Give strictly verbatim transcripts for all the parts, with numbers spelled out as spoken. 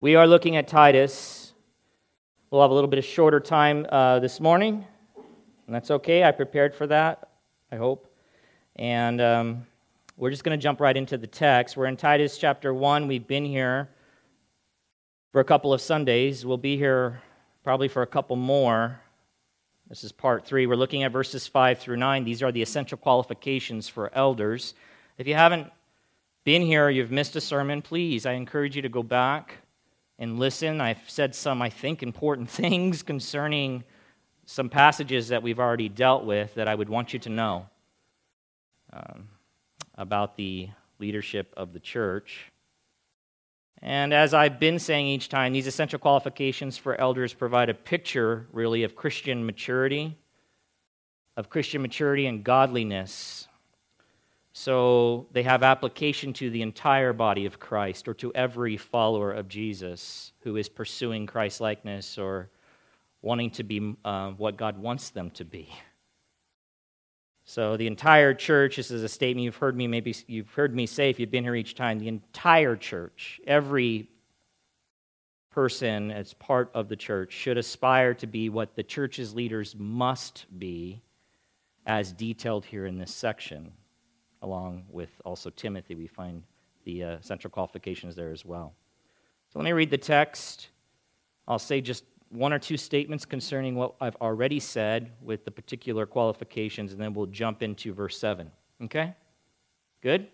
We are looking at Titus. We'll have a little bit of shorter time uh, this morning, and that's okay. I prepared for that, I hope. And um, we're just going to jump right into the text. We're in Titus chapter one. We've been here for a couple of Sundays. We'll be here probably for a couple more. This is part three. We're looking at verses five through nine. These are the essential qualifications for elders. If you haven't been here, you've missed a sermon, please, I encourage you to go back and listen. I've said some, I think, important things concerning some passages that we've already dealt with that I would want you to know um, about the leadership of the church. And as I've been saying each time, these essential qualifications for elders provide a picture, really, of Christian maturity, of Christian maturity and godliness. So they have application to the entire body of Christ, or to every follower of Jesus who is pursuing Christ-likeness or wanting to be uh, what God wants them to be. So the entire church, this is a statement you've heard me, maybe you've heard me say if you've been here each time, the entire church, every person as part of the church should aspire to be what the church's leaders must be, as detailed here in this section. Along with also Timothy, we find the uh, central qualifications there as well. So let me read the text. I'll say just one or two statements concerning what I've already said with the particular qualifications, and then we'll jump into verse seven. Okay? Good?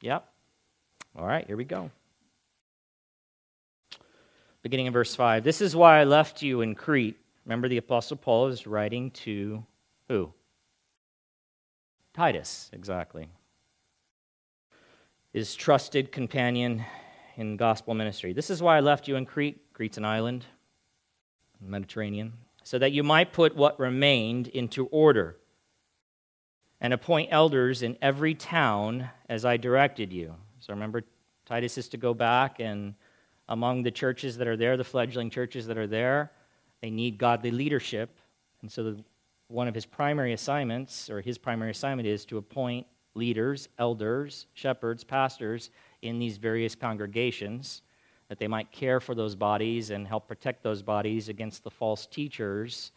Yep. All right, here we go. Beginning in verse five. This is why I left you in Crete. Remember, the Apostle Paul is writing to who? Titus, exactly. His trusted companion in gospel ministry. This is why I left you in Crete. Crete's an island, Mediterranean, so that you might put what remained into order and appoint elders in every town as I directed you. So remember, Titus is to go back, and among the churches that are there, the fledgling churches that are there, they need godly leadership. And so the One of his primary assignments, or his primary assignment, is to appoint leaders, elders, shepherds, pastors in these various congregations, that they might care for those bodies and help protect those bodies against the false teachers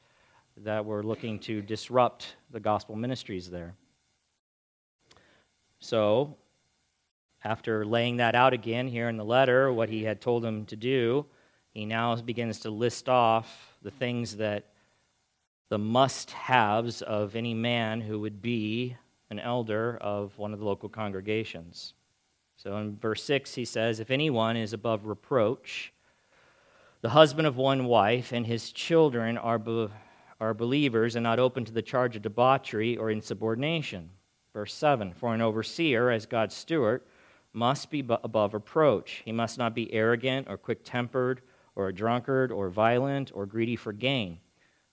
that were looking to disrupt the gospel ministries there. So, after laying that out again here in the letter, what he had told them to do, he now begins to list off the things that the must-haves of any man who would be an elder of one of the local congregations. So in verse six, he says, if anyone is above reproach, the husband of one wife and his children are, be- are believers and not open to the charge of debauchery or insubordination. Verse seven, for an overseer, as God's steward, must be above reproach. He must not be arrogant or quick-tempered or a drunkard or violent or greedy for gain,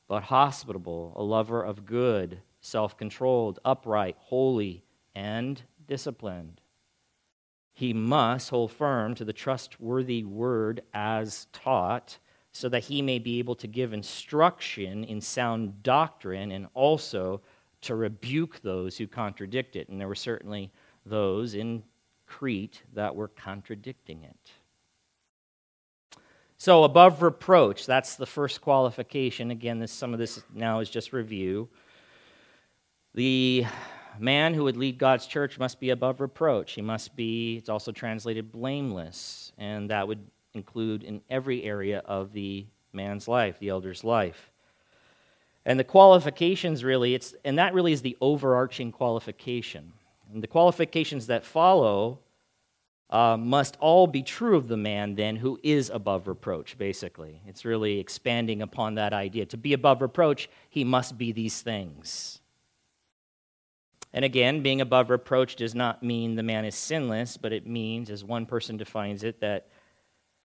but hospitable, a lover of good, self-controlled, upright, holy, and disciplined. He must hold firm to the trustworthy word as taught, so that he may be able to give instruction in sound doctrine and also to rebuke those who contradict it. And there were certainly those in Crete that were contradicting it. So above reproach, that's the first qualification. Again, this, some of this now is just review. The man who would lead God's church must be above reproach. He must be, it's also translated, blameless. And that would include in every area of the man's life, the elder's life. And the qualifications really, it's and that really is the overarching qualification. And the qualifications that follow Uh, must all be true of the man, then, who is above reproach, basically. It's really expanding upon that idea. To be above reproach, he must be these things. And again, being above reproach does not mean the man is sinless, but it means, as one person defines it, that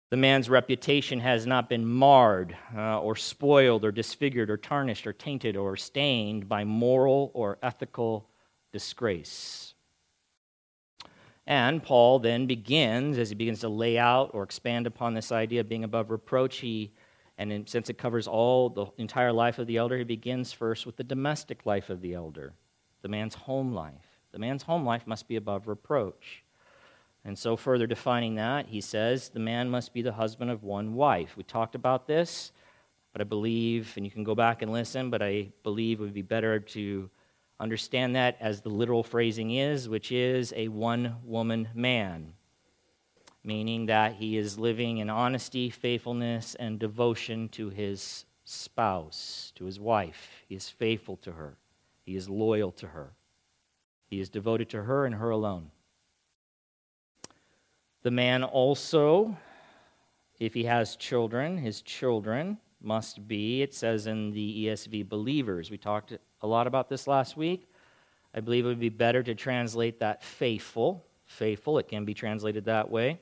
the man's reputation has not been marred uh, or spoiled or disfigured or tarnished or tainted or stained by moral or ethical disgrace. And Paul then begins, as he begins to lay out or expand upon this idea of being above reproach, he, and in, since it covers all the entire life of the elder, he begins first with the domestic life of the elder, the man's home life. The man's home life must be above reproach. And so further defining that, he says, the man must be the husband of one wife. We talked about this, but I believe, and you can go back and listen, but I believe it would be better to understand that as the literal phrasing is, which is a one-woman man, meaning that he is living in honesty, faithfulness, and devotion to his spouse, to his wife. He is faithful to her. He is loyal to her. He is devoted to her and her alone. The man also, if he has children, his children must be, it says in the E S V, believers. We talked a lot about this last week. I believe it would be better to translate that faithful. Faithful, it can be translated that way.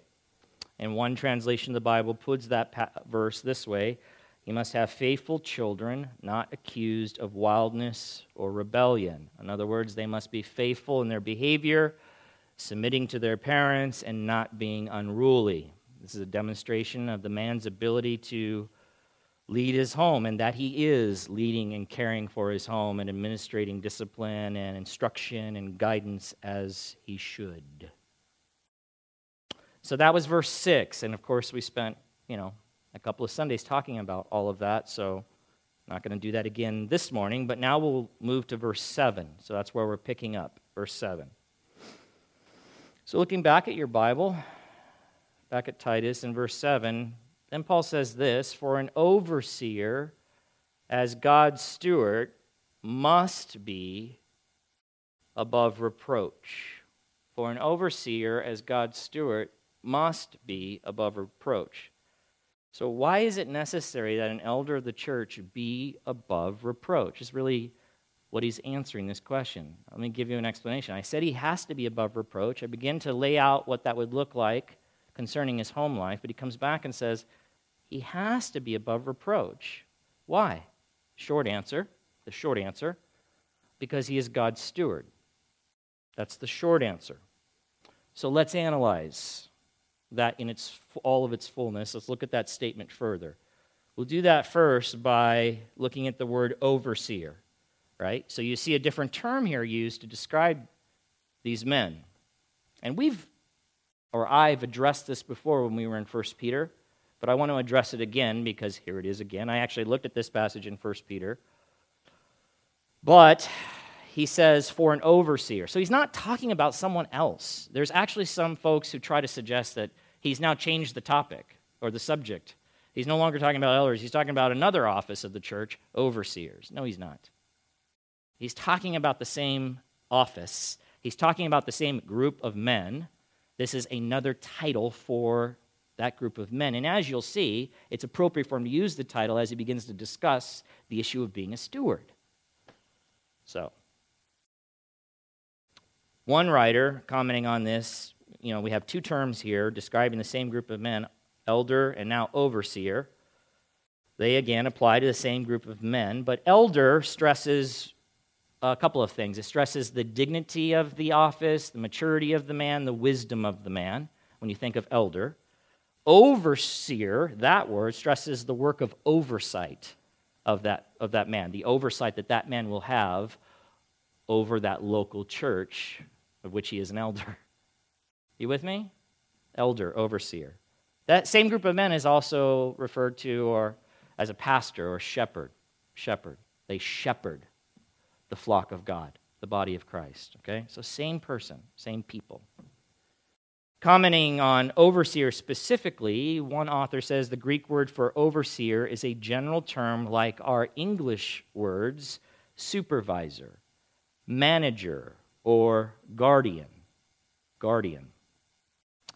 And one translation of the Bible puts that verse this way: he must have faithful children, not accused of wildness or rebellion. In other words, they must be faithful in their behavior, submitting to their parents, and not being unruly. This is a demonstration of the man's ability to lead his home, and that he is leading and caring for his home and administrating discipline and instruction and guidance as he should. So that was verse six, and of course we spent, you know, a couple of Sundays talking about all of that, so I'm not going to do that again this morning, but now we'll move to verse seven. So that's where we're picking up, verse seven. So looking back at your Bible, back at Titus in verse seven, then Paul says this: for an overseer as God's steward must be above reproach. For an overseer as God's steward must be above reproach. So why is it necessary that an elder of the church be above reproach? It's really what he's answering this question. Let me give you an explanation. I said he has to be above reproach. I begin to lay out what that would look like concerning his home life, but he comes back and says he has to be above reproach. Why? Short answer, the short answer, because he is God's steward. That's the short answer. So let's analyze that in its all of its fullness. Let's look at that statement further. We'll do that first by looking at the word overseer. Right? So you see a different term here used to describe these men. And we've, or I've addressed this before when we were in First Peter, but I want to address it again because here it is again. I actually looked at this passage in First Peter. But he says, for an overseer. So he's not talking about someone else. There's actually some folks who try to suggest that he's now changed the topic or the subject. He's no longer talking about elders. He's talking about another office of the church, overseers. No, he's not. He's talking about the same office. He's talking about the same group of men. This is another title for that group of men. And as you'll see, it's appropriate for him to use the title as he begins to discuss the issue of being a steward. So, one writer commenting on this, you know, we have two terms here describing the same group of men, elder and now overseer. They again apply to the same group of men, but elder stresses a couple of things. It stresses the dignity of the office, the maturity of the man, the wisdom of the man, when you think of elder. Overseer, that word, stresses the work of oversight of that, of that man, the oversight that that man will have over that local church of which he is an elder. You with me? Elder, overseer. That same group of men is also referred to or as a pastor or shepherd. Shepherd. They shepherd the flock of God, the body of Christ, okay? So same person, same people. Commenting on overseer specifically, one author says the Greek word for overseer is a general term like our English words, supervisor, manager, or guardian. Guardian.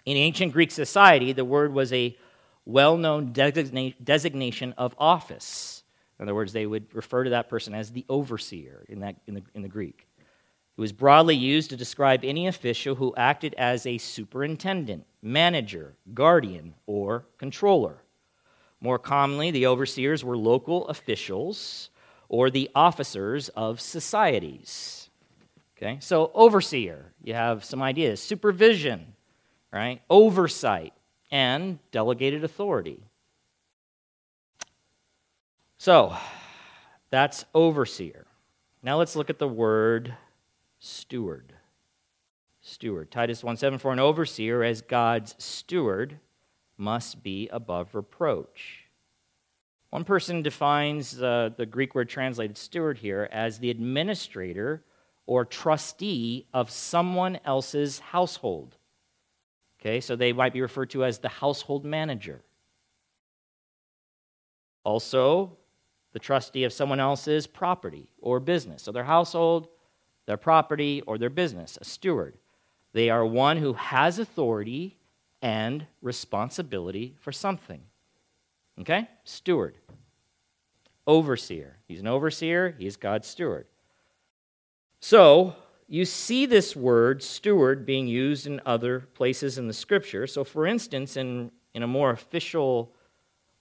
In ancient Greek society, the word was a well-known designa- designation of office. In other words, they would refer to that person as the overseer in that in the, in the Greek. It was broadly used to describe any official who acted as a superintendent, manager, guardian, or controller. More commonly, the overseers were local officials or the officers of societies. Okay, so overseer, you have some ideas. Supervision, right? Oversight, and delegated authority. So, that's overseer. Now let's look at the word steward. steward. Titus one seven, for an overseer as God's steward must be above reproach. One person defines uh, the Greek word translated steward here as the administrator or trustee of someone else's household. Okay, so they might be referred to as the household manager. Also, the trustee of someone else's property or business. So their household, their property, or their business, a steward. They are one who has authority and responsibility for something. Okay? Steward. Overseer. He's an overseer. He's God's steward. So, you see this word, steward, being used in other places in the Scripture. So, for instance, in, in a more official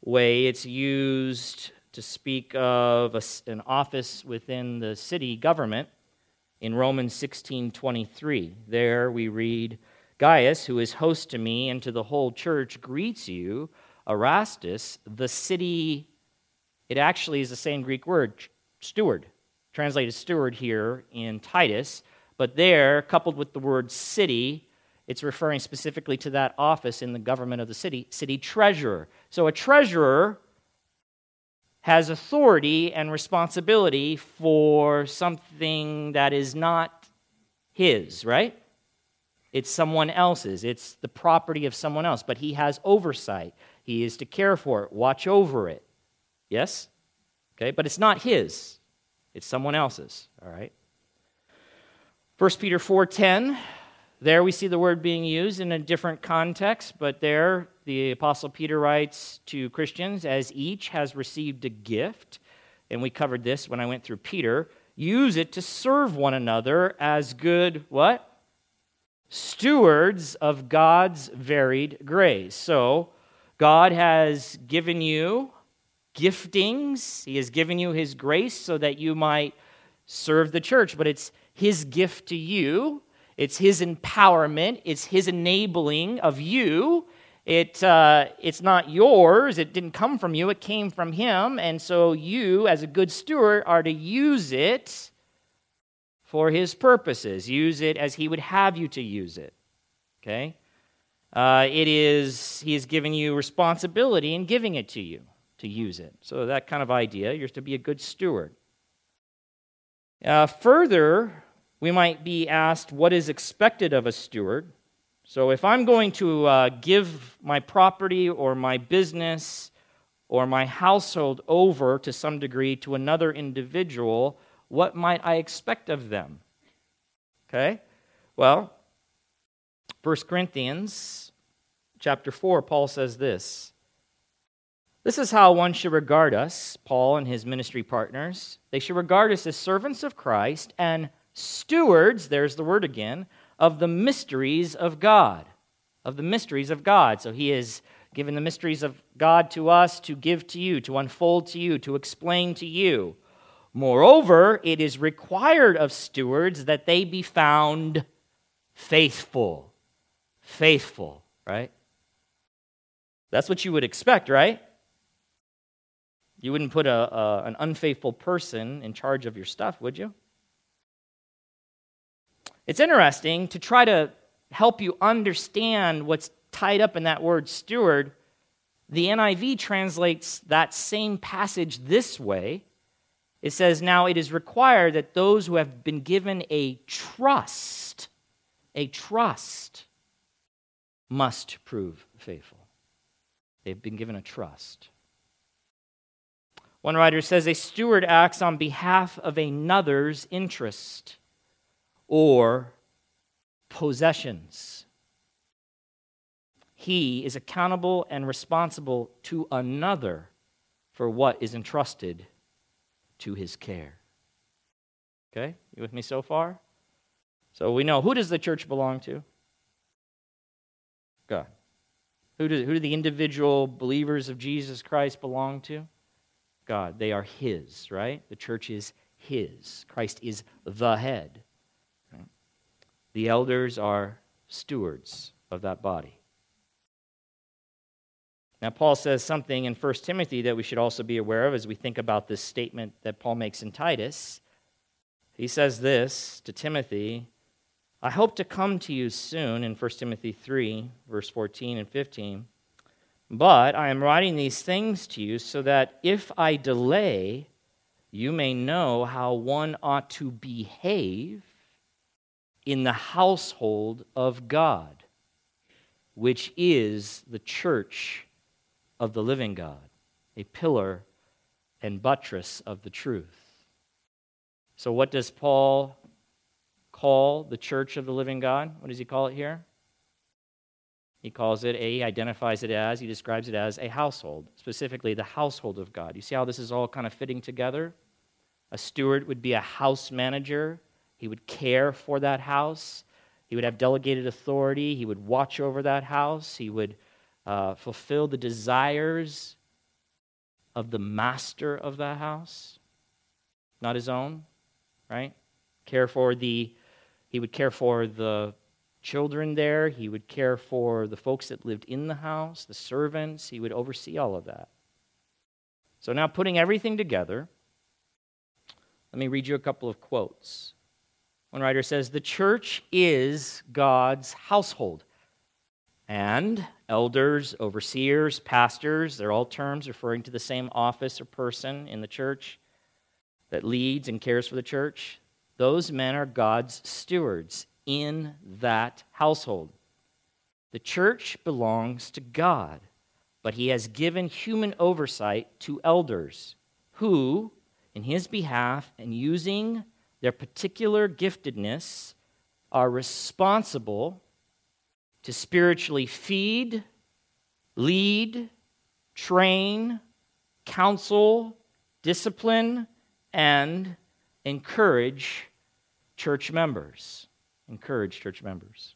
way, it's used to speak of a, an office within the city government. In Romans sixteen twenty-three, there we read, Gaius, who is host to me and to the whole church, greets you. Erastus, the city, it actually is the same Greek word, steward, translated steward here in Titus, but there, coupled with the word city, it's referring specifically to that office in the government of the city, city treasurer. So a treasurer has authority and responsibility for something that is not his, right? It's someone else's. It's the property of someone else, but he has oversight. He is to care for it, watch over it. Yes? Okay, but it's not his. It's someone else's, all right? First Peter four ten, there we see the word being used in a different context, but there the Apostle Peter writes to Christians, as each has received a gift, and we covered this when I went through Peter, use it to serve one another as good, what? Stewards of God's varied grace. So, God has given you giftings. He has given you his grace so that you might serve the church, but it's his gift to you. It's his empowerment. It's his enabling of you. It, uh, it's not yours. It didn't come from you. It came from him, and so you, as a good steward, are to use it for his purposes. Use it as he would have you to use it, okay? Uh, it is, he has given you responsibility in giving it to you, to use it. So that kind of idea, you're to be a good steward. Uh, further, we might be asked what is expected of a steward. So if I'm going to uh, give my property or my business or my household over to some degree to another individual, what might I expect of them? Okay? Well, First Corinthians chapter four, Paul says this. This is how one should regard us, Paul and his ministry partners. They should regard us as servants of Christ and stewards, there's the word again, of the mysteries of God. Of the mysteries of God. So he has given the mysteries of God to us to give to you, to unfold to you, to explain to you. Moreover, it is required of stewards that they be found faithful. Faithful, right? That's what you would expect, right? You wouldn't put a, a an unfaithful person in charge of your stuff, would you? It's interesting to try to help you understand what's tied up in that word steward. The N I V translates that same passage this way. It says, now it is required that those who have been given a trust, a trust, must prove faithful. They've been given a trust. One writer says, a steward acts on behalf of another's interest or possessions. He is accountable and responsible to another for what is entrusted to his care. Okay? You with me so far? So we know, who does the church belong to? God. Who do, who do the individual believers of Jesus Christ belong to? God. They are his, right? The church is his. Christ is the head. Right? The elders are stewards of that body. Now, Paul says something in First Timothy that we should also be aware of as we think about this statement that Paul makes in Titus. He says this to Timothy, I hope to come to you soon in First Timothy three, verse fourteen and fifteen. But I am writing these things to you so that if I delay, you may know how one ought to behave in the household of God, which is the church of the living God, a pillar and buttress of the truth. So what does Paul call the church of the living God? What does he call it here? He calls it, a, he identifies it as, he describes it as a household, specifically the household of God. You see how this is all kind of fitting together? A steward would be a house manager. He would care for that house. He would have delegated authority. He would watch over that house. He would uh, fulfill the desires of the master of that house, not his own, right? Care for the, he would care for the children there. He would care for the folks that lived in the house, the servants. He would oversee all of that. So now putting everything together, let me read you a couple of quotes. One writer says, "The church is God's household, and elders, overseers, pastors, they're all terms referring to the same office or person in the church that leads and cares for the church. Those men are God's stewards in that household. The church belongs to God, but he has given human oversight to elders who, in his behalf and using their particular giftedness, are responsible to spiritually feed, lead, train, counsel, discipline, and encourage church members. Encourage church members.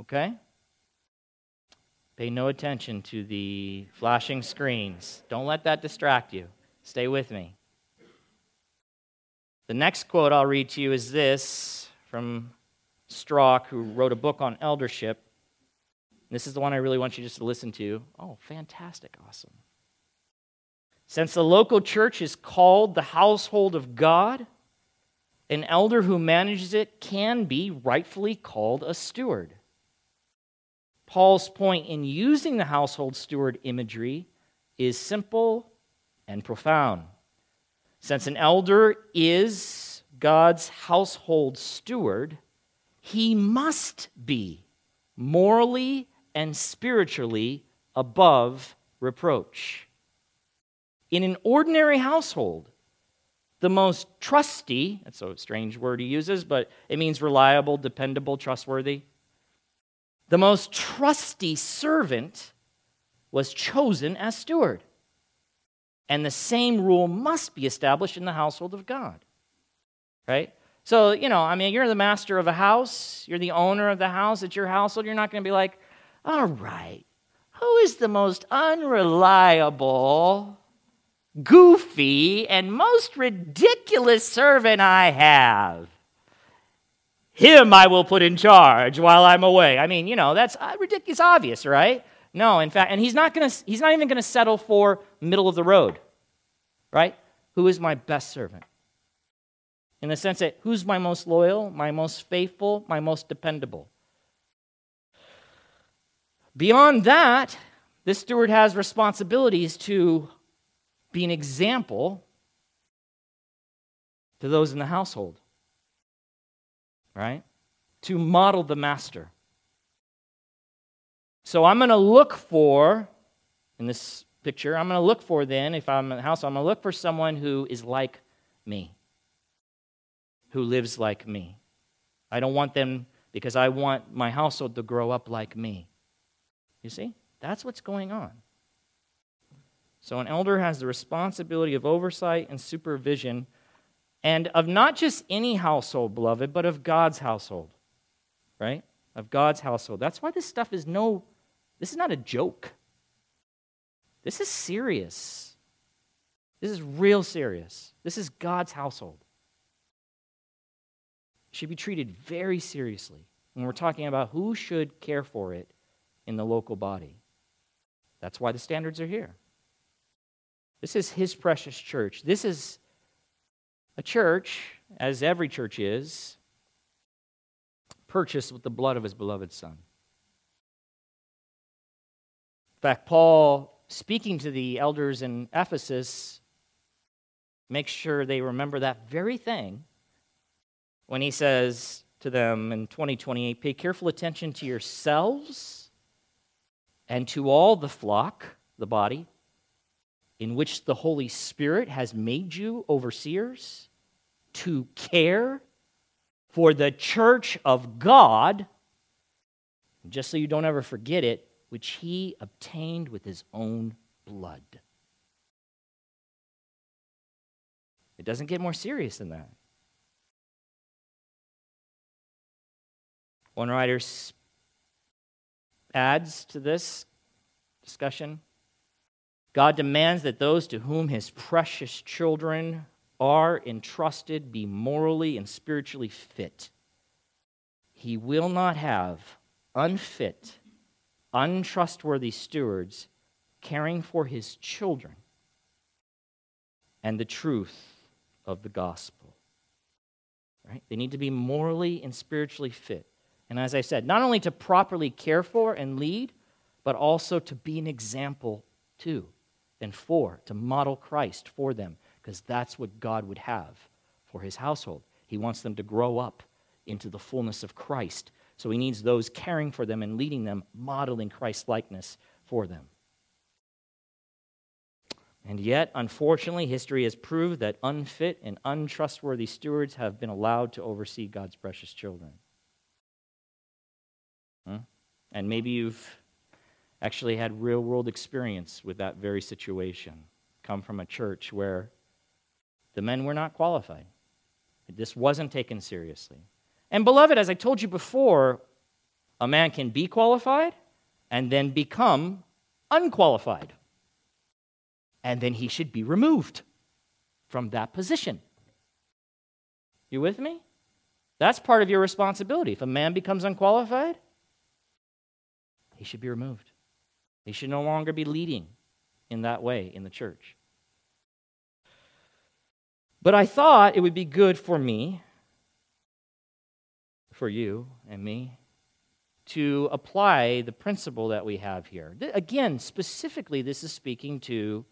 Okay? Pay no attention to the flashing screens. Don't let that distract you. Stay with me. The next quote I'll read to you is this from Strzok, who wrote a book on eldership. This is the one I really want you just to listen to. Oh, fantastic. Awesome. Since the local church is called the household of God, an elder who manages it can be rightfully called a steward. Paul's point in using the household steward imagery is simple and profound. Since an elder is God's household steward, he must be morally and spiritually above reproach. In an ordinary household, the most trusty, that's a strange word he uses, but it means reliable, dependable, trustworthy. The most trusty servant was chosen as steward. And the same rule must be established in the household of God, right? So, you know, I mean, you're the master of a house. You're the owner of the house. It's your household. You're not going to be like, all right, who is the most unreliable, goofy, and most ridiculous servant I have? Him I will put in charge while I'm away. I mean, you know, that's ridiculous, obvious, right? No, in fact, and he's not gonna, he's not even gonna settle for middle of the road, right? Who is my best servant? In the sense that who's my most loyal, my most faithful, my most dependable? Beyond that, this steward has responsibilities to be an example to those in the household, right? To model the master. So I'm going to look for, in this picture, I'm going to look for then, if I'm in the house, I'm going to look for someone who is like me, who lives like me. I don't want them, because I want my household to grow up like me. You see? That's what's going on. So an elder has the responsibility of oversight and supervision, and of not just any household, beloved, but of God's household, right? Of God's household. That's why this stuff is no, this is not a joke. This is serious. This is real serious. This is God's household. It should be treated very seriously when we're talking about who should care for it in the local body. That's why the standards are here. This is his precious church. This is a church, as every church is, purchased with the blood of his beloved Son. In fact, Paul, speaking to the elders in Ephesus, makes sure they remember that very thing when he says to them in twenty twenty-eight, pay careful attention to yourselves and to all the flock, the body, in which the Holy Spirit has made you overseers, to care for the church of God, just so you don't ever forget it, which he obtained with his own blood. It doesn't get more serious than that. One writer adds to this discussion, God demands that those to whom his precious children are entrusted be morally and spiritually fit. He will not have unfit, untrustworthy stewards caring for his children and the truth of the gospel. Right? They need to be morally and spiritually fit. And as I said, not only to properly care for and lead, but also to be an example to and for, to model Christ for them. Because that's what God would have for his household. He wants them to grow up into the fullness of Christ. So he needs those caring for them and leading them, modeling Christ's likeness for them. And yet, unfortunately, history has proved that unfit and untrustworthy stewards have been allowed to oversee God's precious children. Hmm? And maybe you've actually had real-world experience with that very situation. Come from a church where the men were not qualified. This wasn't taken seriously. And beloved, as I told you before, a man can be qualified and then become unqualified. And then he should be removed from that position. You with me? That's part of your responsibility. If a man becomes unqualified, he should be removed. He should no longer be leading in that way in the church. But I thought it would be good for me, for you and me, to apply the principle that we have here. Again, specifically, this is speaking to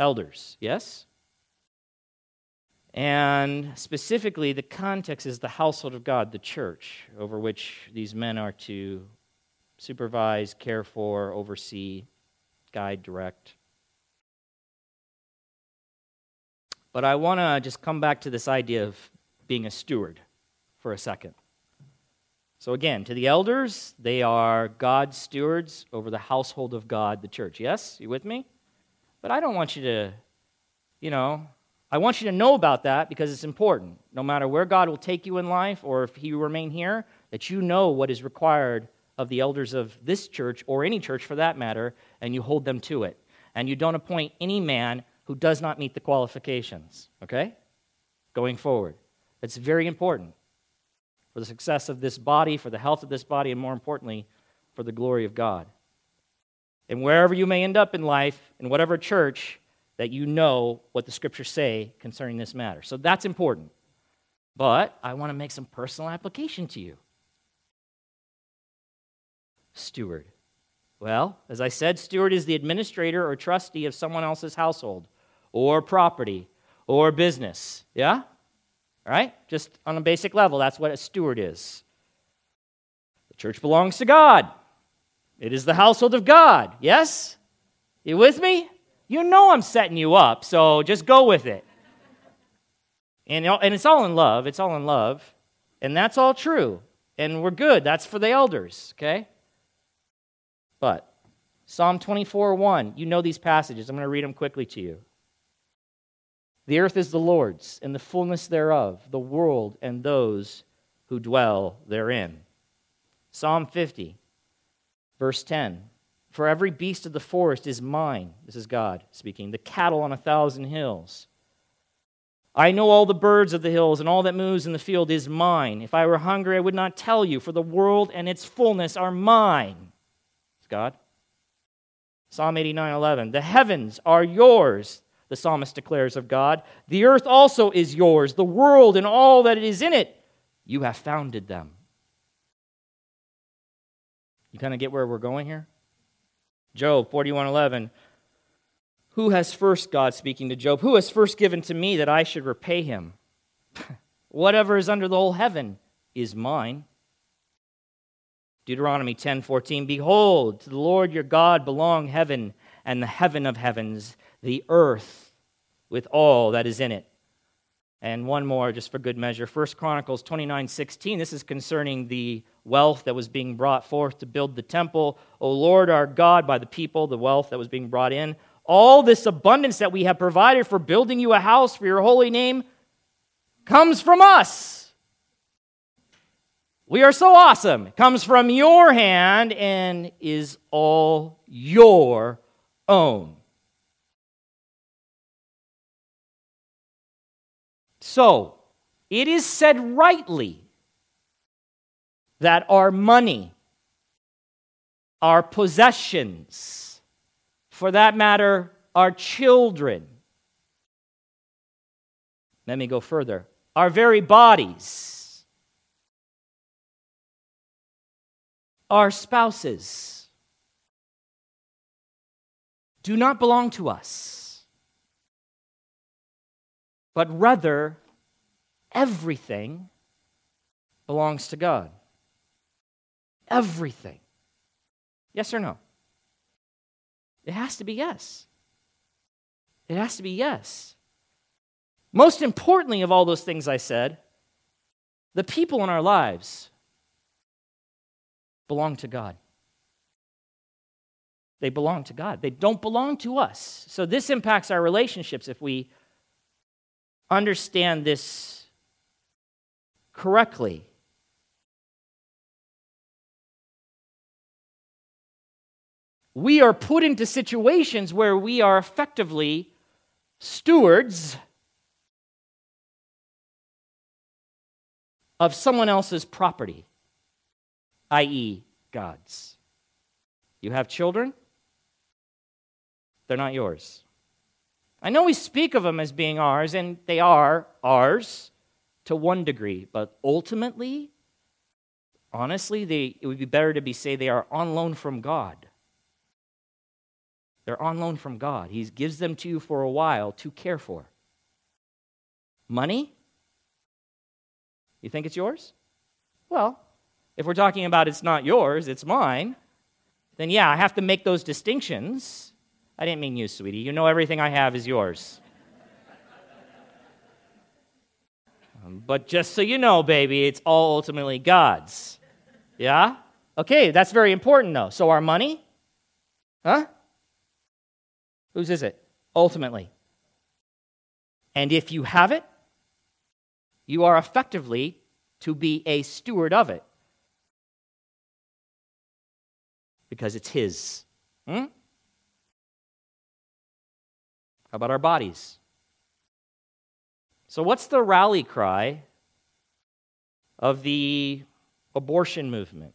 elders, yes? And specifically, the context is the household of God, the church, over which these men are to supervise, care for, oversee, guide, direct. But I want to just come back to this idea of being a steward for a second. So again, to the elders, they are God's stewards over the household of God, the church. Yes? You with me? But I don't want you to, you know, I want you to know about that because it's important. No matter where God will take you in life or if you remain here, that you know what is required of the elders of this church or any church for that matter, and you hold them to it. And you don't appoint any man who does not meet the qualifications, okay? Going forward. That's very important for the success of this body, for the health of this body, and more importantly, for the glory of God. And wherever you may end up in life, in whatever church, that you know what the scriptures say concerning this matter. So that's important. But I want to make some personal application to you. Steward. Well, as I said, steward is the administrator or trustee of someone else's household or property or business. Yeah? All right? Just on a basic level, that's what a steward is. The church belongs to God. It is the household of God. Yes? You with me? You know I'm setting you up, so just go with it. And it's all in love. It's all in love. And that's all true. And we're good. That's for the elders, okay? But Psalm twenty-four one, you know these passages. I'm going to read them quickly to you. The earth is the Lord's, and the fullness thereof, the world and those who dwell therein. Psalm fifty, verse ten. For every beast of the forest is mine, this is God speaking, the cattle on a thousand hills. I know all the birds of the hills, and all that moves in the field is mine. If I were hungry, I would not tell you, for the world and its fullness are mine. God. Psalm eighty-nine eleven. The heavens are yours, the psalmist declares of God. The earth also is yours, the world and all that is in it. You have founded them. You kind of get where we're going here? Job forty-one eleven. Who has first, God speaking to Job, who has first given to me that I should repay him? Whatever is under the whole heaven is mine. Deuteronomy ten fourteen. Behold, to the Lord your God belong heaven and the heaven of heavens, the earth with all that is in it. And one more, just for good measure. First Chronicles twenty-nine sixteen. This is concerning the wealth that was being brought forth to build the temple. O Lord our God, by the people, the wealth that was being brought in, all this abundance that we have provided for building you a house for your holy name comes from us. We are so awesome. It comes from your hand and is all your own. So, it is said rightly that our money, our possessions, for that matter, our children, let me go further, our very bodies, our spouses, do not belong to us, but rather everything belongs to God. Everything. Yes or no? It has to be yes. It has to be yes. Most importantly of all those things I said, the people in our lives belong to God. They belong to God. They don't belong to us. So this impacts our relationships if we understand this correctly. We are put into situations where we are effectively stewards of someone else's property, that is. God's. You have children? They're not yours. I know we speak of them as being ours, and they are ours to one degree, but ultimately, honestly, they, it would be better to be say they are on loan from God. They're on loan from God. He gives them to you for a while to care for. Money? You think it's yours? Well, if we're talking about it's not yours, it's mine, then yeah, I have to make those distinctions. I didn't mean you, sweetie. You know everything I have is yours. um, but just so you know, baby, it's all ultimately God's. Yeah? Okay, that's very important, though. So our money? Huh? Whose is it? Ultimately. And if you have it, you are effectively to be a steward of it. Because it's his. Hmm? How about our bodies? So what's the rally cry of the abortion movement?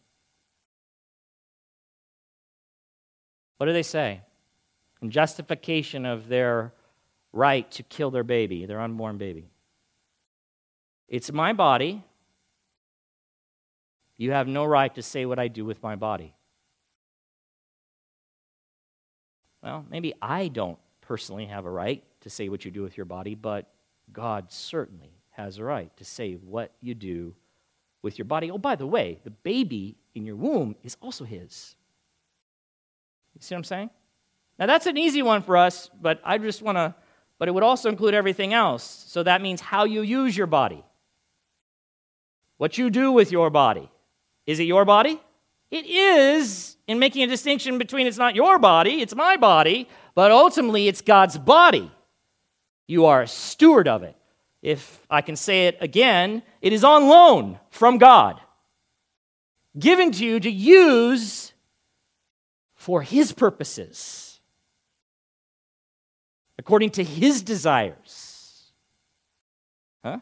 What do they say? In justification of their right to kill their baby, their unborn baby. It's my body. You have no right to say what I do with my body. Well, maybe I don't personally have a right to say what you do with your body, but God certainly has a right to say what you do with your body. Oh, by the way, the baby in your womb is also his. You see what I'm saying? Now, that's an easy one for us, but I just want to, but it would also include everything else. So that means how you use your body, what you do with your body. Is it your body? It is, in making a distinction between it's not your body, it's my body, but ultimately it's God's body. You are a steward of it. If I can say it again, it is on loan from God, given to you to use for his purposes, according to his desires. Huh?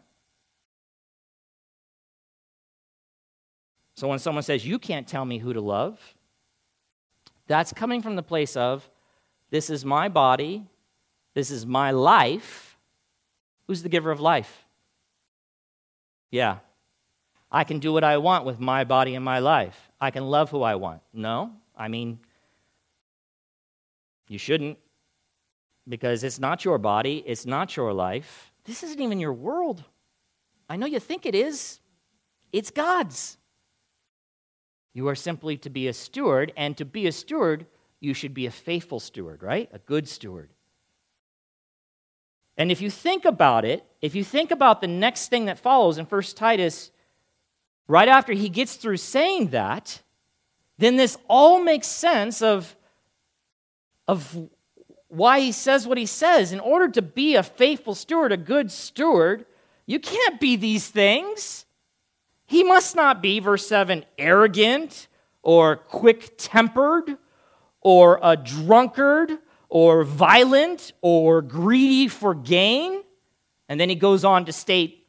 So when someone says, you can't tell me who to love, that's coming from the place of, this is my body, this is my life. Who's the giver of life? Yeah. I can do what I want with my body and my life. I can love who I want. No, I mean, you shouldn't, because it's not your body, it's not your life. This isn't even your world. I know you think it is. It's God's. You are simply to be a steward, and to be a steward, you should be a faithful steward, right? A good steward. And if you think about it, if you think about the next thing that follows in First Titus, right after he gets through saying that, then this all makes sense of, of why he says what he says. In order to be a faithful steward, a good steward, you can't be these things. He must not be, verse seven, arrogant or quick-tempered or a drunkard or violent or greedy for gain. And then he goes on to state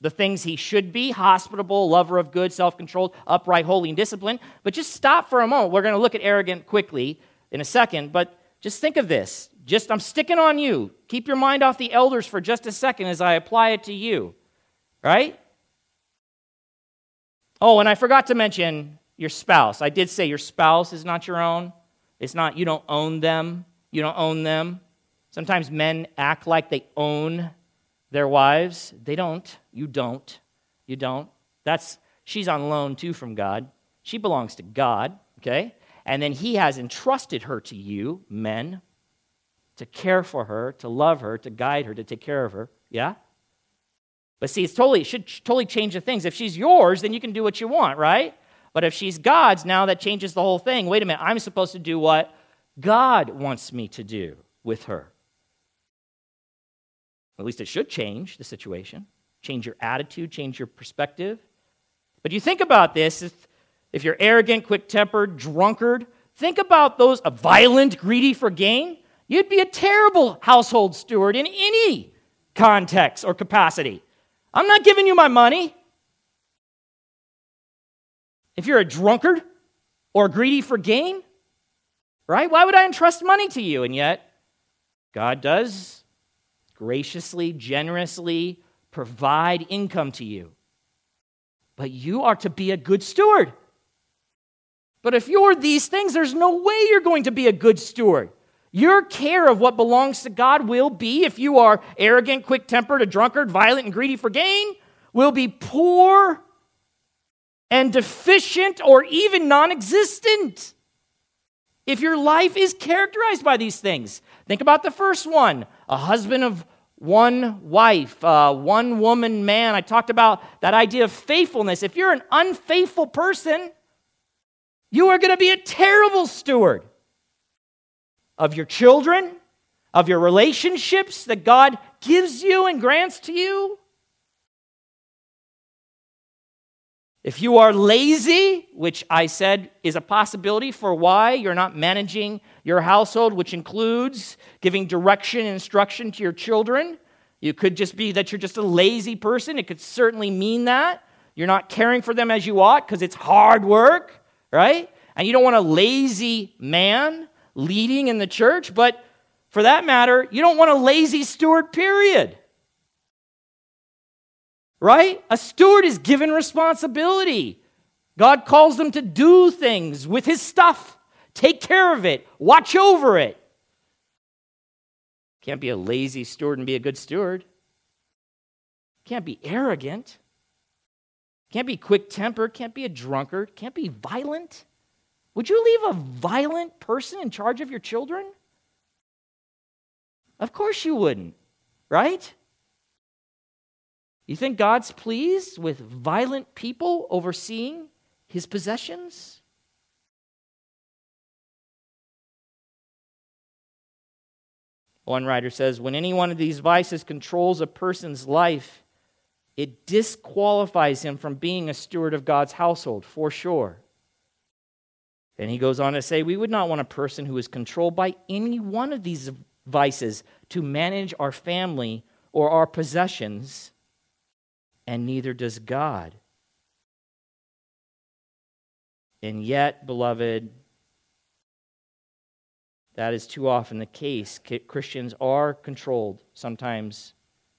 the things he should be: hospitable, lover of good, self-controlled, upright, holy, and disciplined. But just stop for a moment. We're going to look at arrogant quickly in a second, but just think of this. Just, I'm sticking on you. Keep your mind off the elders for just a second as I apply it to you, right? Oh, and I forgot to mention your spouse. I did say your spouse is not your own. It's not, you don't own them. You don't own them. Sometimes men act like they own their wives. They don't. You don't. You don't. That's, she's on loan too from God. She belongs to God, okay? And then he has entrusted her to you, men, to care for her, to love her, to guide her, to take care of her, yeah? But see, it's totally, it should totally change the things. If she's yours, then you can do what you want, right? But if she's God's, now that changes the whole thing. Wait a minute, I'm supposed to do what God wants me to do with her. At least it should change the situation. Change your attitude, change your perspective. But you think about this, if, if you're arrogant, quick-tempered, drunkard, think about those uh, violent, greedy for gain. You'd be a terrible household steward in any context or capacity. I'm not giving you my money. If you're a drunkard or greedy for gain, right? Why would I entrust money to you? And yet, God does graciously, generously provide income to you. But you are to be a good steward. But if you're these things, there's no way you're going to be a good steward. Your care of what belongs to God will be, if you are arrogant, quick-tempered, a drunkard, violent, and greedy for gain, will be poor and deficient or even non-existent. If your life is characterized by these things, think about the first one, a husband of one wife, uh, one woman man. I talked about that idea of faithfulness. If you're an unfaithful person, you are going to be a terrible steward of your children, of your relationships that God gives you and grants to you. If you are lazy, which I said is a possibility for why you're not managing your household, which includes giving direction and instruction to your children, you could just be that you're just a lazy person. It could certainly mean that. You're not caring for them as you ought because it's hard work, right? And you don't want a lazy man leading in the church, but for that matter, you don't want a lazy steward, period. Right? A steward is given responsibility. God calls them to do things with his stuff, take care of it, watch over it. Can't be a lazy steward and be a good steward. Can't be arrogant. Can't be quick-tempered. Can't be a drunkard. Can't be violent. Would you leave a violent person in charge of your children? Of course you wouldn't, right? You think God's pleased with violent people overseeing his possessions? One writer says, when any one of these vices controls a person's life, it disqualifies him from being a steward of God's household, for sure. And he goes on to say, we would not want a person who is controlled by any one of these vices to manage our family or our possessions, and neither does God. And yet, beloved, that is too often the case. Christians are controlled sometimes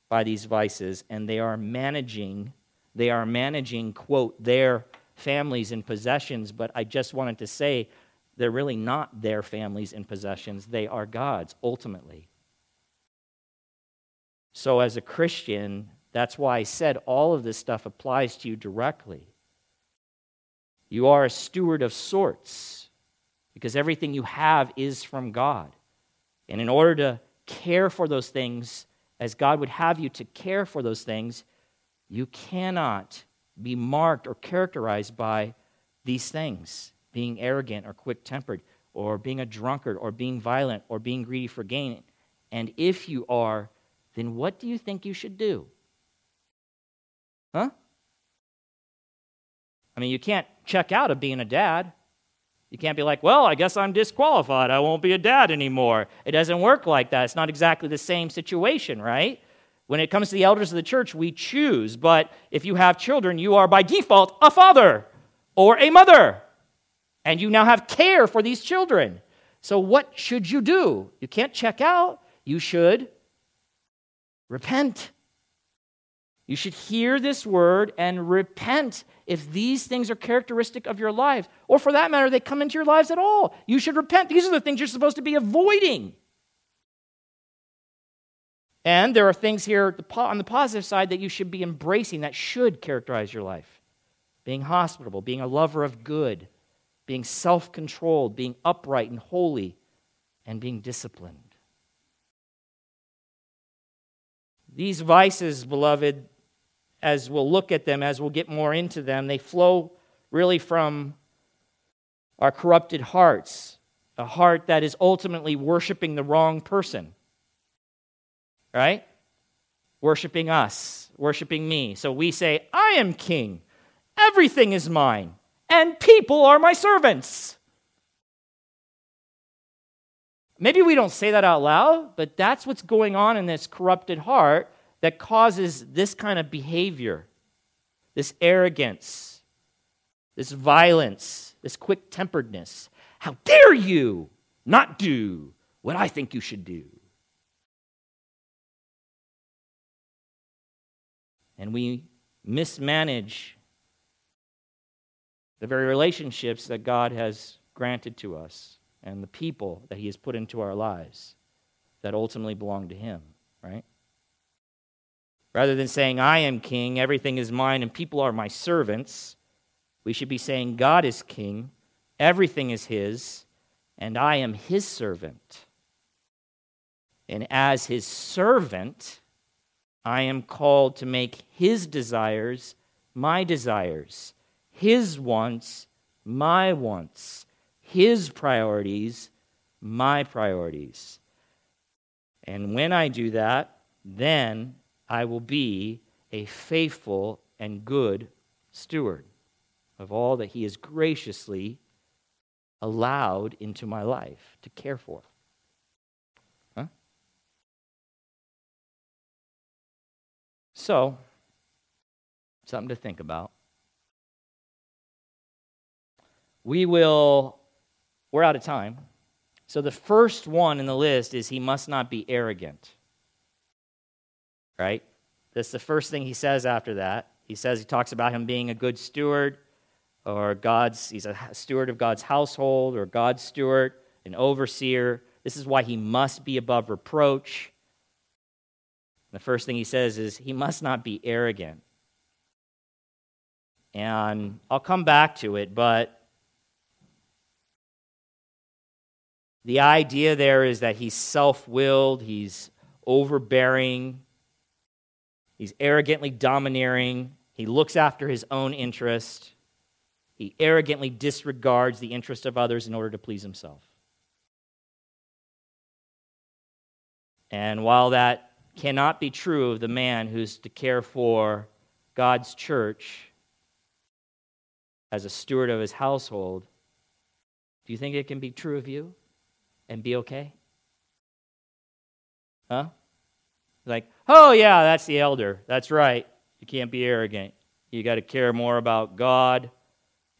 by these vices, and they are managing, they are managing, quote, their families and possessions, but I just wanted to say they're really not their families and possessions. They are God's, ultimately. So as a Christian, that's why I said all of this stuff applies to you directly. You are a steward of sorts, because everything you have is from God. And in order to care for those things, as God would have you to care for those things, you cannot be marked or characterized by these things, being arrogant or quick-tempered or being a drunkard or being violent or being greedy for gain. And if you are, then what do you think you should do? Huh? I mean, you can't check out of being a dad. You can't be like, well, I guess I'm disqualified. I won't be a dad anymore. It doesn't work like that. It's not exactly the same situation, right? When it comes to the elders of the church, we choose. But if you have children, you are by default a father or a mother. And you now have care for these children. So what should you do? You can't check out. You should repent. You should hear this word and repent if these things are characteristic of your lives. Or for that matter, they come into your lives at all. You should repent. These are the things you're supposed to be avoiding. And there are things here on the positive side that you should be embracing that should characterize your life. Being hospitable, being a lover of good, being self-controlled, being upright and holy, and being disciplined. These vices, beloved, as we'll look at them, as we'll get more into them, they flow really from our corrupted hearts, a heart that is ultimately worshiping the wrong person, right? Worshiping us, worshiping me. So we say, I am king, everything is mine, and people are my servants. Maybe we don't say that out loud, but that's what's going on in this corrupted heart that causes this kind of behavior, this arrogance, this violence, this quick-temperedness. How dare you not do what I think you should do? And we mismanage the very relationships that God has granted to us and the people that he has put into our lives that ultimately belong to him, right? Rather than saying, I am king, everything is mine, and people are my servants, we should be saying, God is king, everything is his, and I am his servant. And as his servant, I am called to make his desires my desires, his wants my wants, his priorities my priorities. And when I do that, then I will be a faithful and good steward of all that he has graciously allowed into my life to care for. Huh? So, something to think about. We will, we're out of time. So the first one in the list is he must not be arrogant. Right? That's the first thing he says after that. He says, he talks about him being a good steward, or God's, he's a steward of God's household, or God's steward, an overseer. This is why he must be above reproach. And the first thing he says is he must not be arrogant. And I'll come back to it, but the idea there is that he's self-willed, he's overbearing, he's arrogantly domineering. He looks after his own interest. He arrogantly disregards the interest of others in order to please himself. And while that cannot be true of the man who's to care for God's church as a steward of his household, do you think it can be true of you and be okay? Huh? Like, oh yeah, that's the elder. That's right. You can't be arrogant. You got to care more about God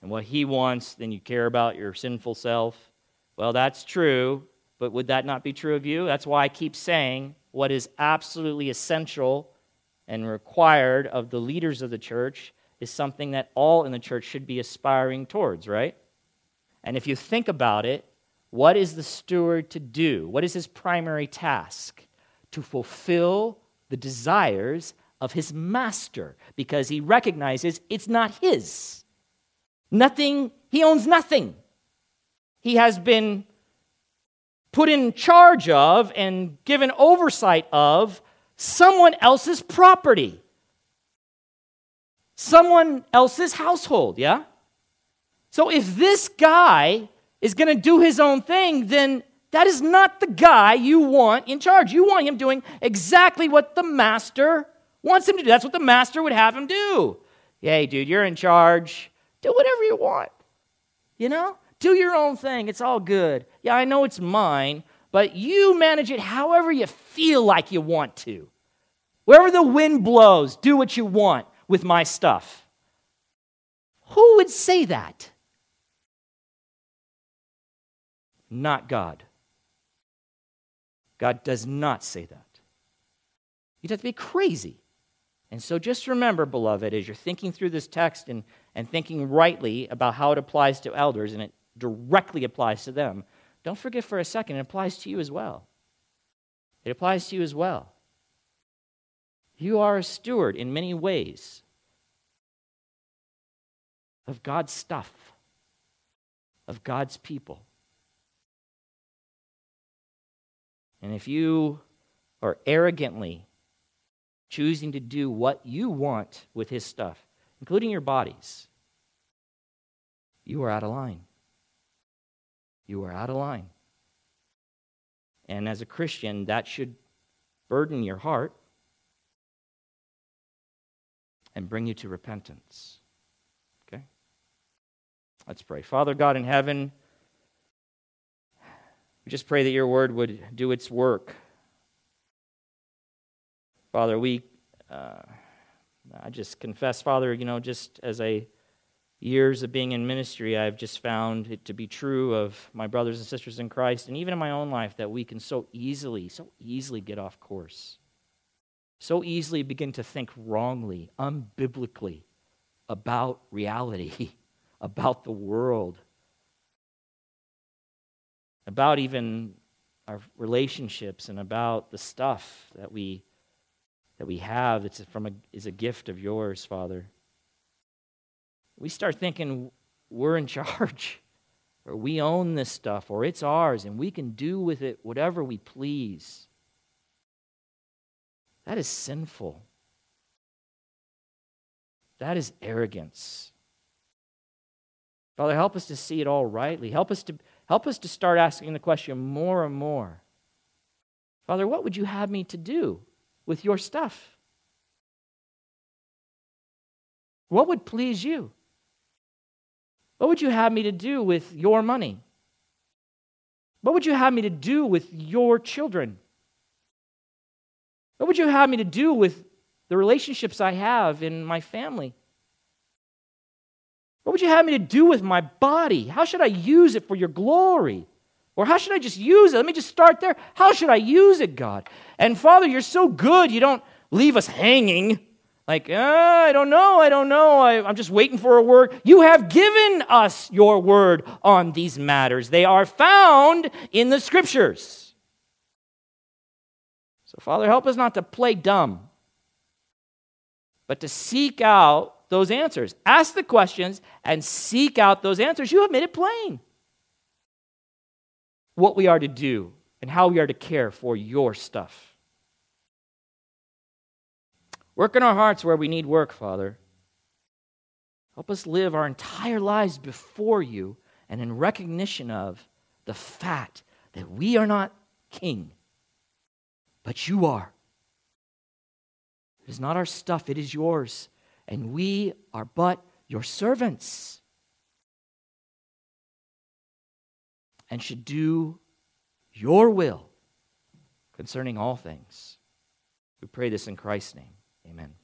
and what he wants than you care about your sinful self. Well, that's true, but would that not be true of you? That's why I keep saying what is absolutely essential and required of the leaders of the church is something that all in the church should be aspiring towards, right? And if you think about it, what is the steward to do? What is his primary task? To fulfill the desires of his master, because he recognizes it's not his. Nothing, he owns nothing. He has been put in charge of and given oversight of someone else's property, someone else's household, yeah? So if this guy is going to do his own thing, then that is not the guy you want in charge. You want him doing exactly what the master wants him to do. That's what the master would have him do. Hey, dude, you're in charge. Do whatever you want, you know? Do your own thing. It's all good. Yeah, I know it's mine, but you manage it however you feel like you want to. Wherever the wind blows, do what you want with my stuff. Who would say that? Not God. God does not say that. You'd have to be crazy. And so just remember, beloved, as you're thinking through this text and, and thinking rightly about how it applies to elders, and it directly applies to them, don't forget for a second, it applies to you as well. It applies to you as well. You are a steward in many ways of God's stuff, of God's people. And if you are arrogantly choosing to do what you want with his stuff, including your bodies, you are out of line. You are out of line. And as a Christian, that should burden your heart and bring you to repentance. Okay? Let's pray. Father God in heaven, we just pray that your word would do its work. Father, we, uh, I just confess, Father, you know, just as I, years of being in ministry, I've just found it to be true of my brothers and sisters in Christ, and even in my own life, that we can so easily, so easily get off course, so easily begin to think wrongly, unbiblically about reality, about the world, about even our relationships and about the stuff that we that we have that's from a, is a gift of yours, Father. We start thinking we're in charge, or we own this stuff, or it's ours, and we can do with it whatever we please. That is sinful. That is arrogance. Father, help us to see it all rightly. Help us to help us to start asking the question more and more. Father, what would you have me to do with your stuff? What would please you? What would you have me to do with your money? What would you have me to do with your children? What would you have me to do with the relationships I have in my family? What would you have me to do with my body? How should I use it for your glory? Or how should I just use it? Let me just start there. How should I use it, God? And Father, you're so good. You don't leave us hanging. Like, oh, I don't know, I don't know. I, I'm just waiting for a word. You have given us your word on these matters. They are found in the Scriptures. So, Father, help us not to play dumb, but to seek out those answers. Ask the questions and seek out those answers. You have made it plain what we are to do and how we are to care for your stuff. Work in our hearts where we need work, Father. Help us live our entire lives before you and in recognition of the fact that we are not king, but you are. It is not our stuff, it is yours. And we are but your servants and should do your will concerning all things. We pray this in Christ's name. Amen.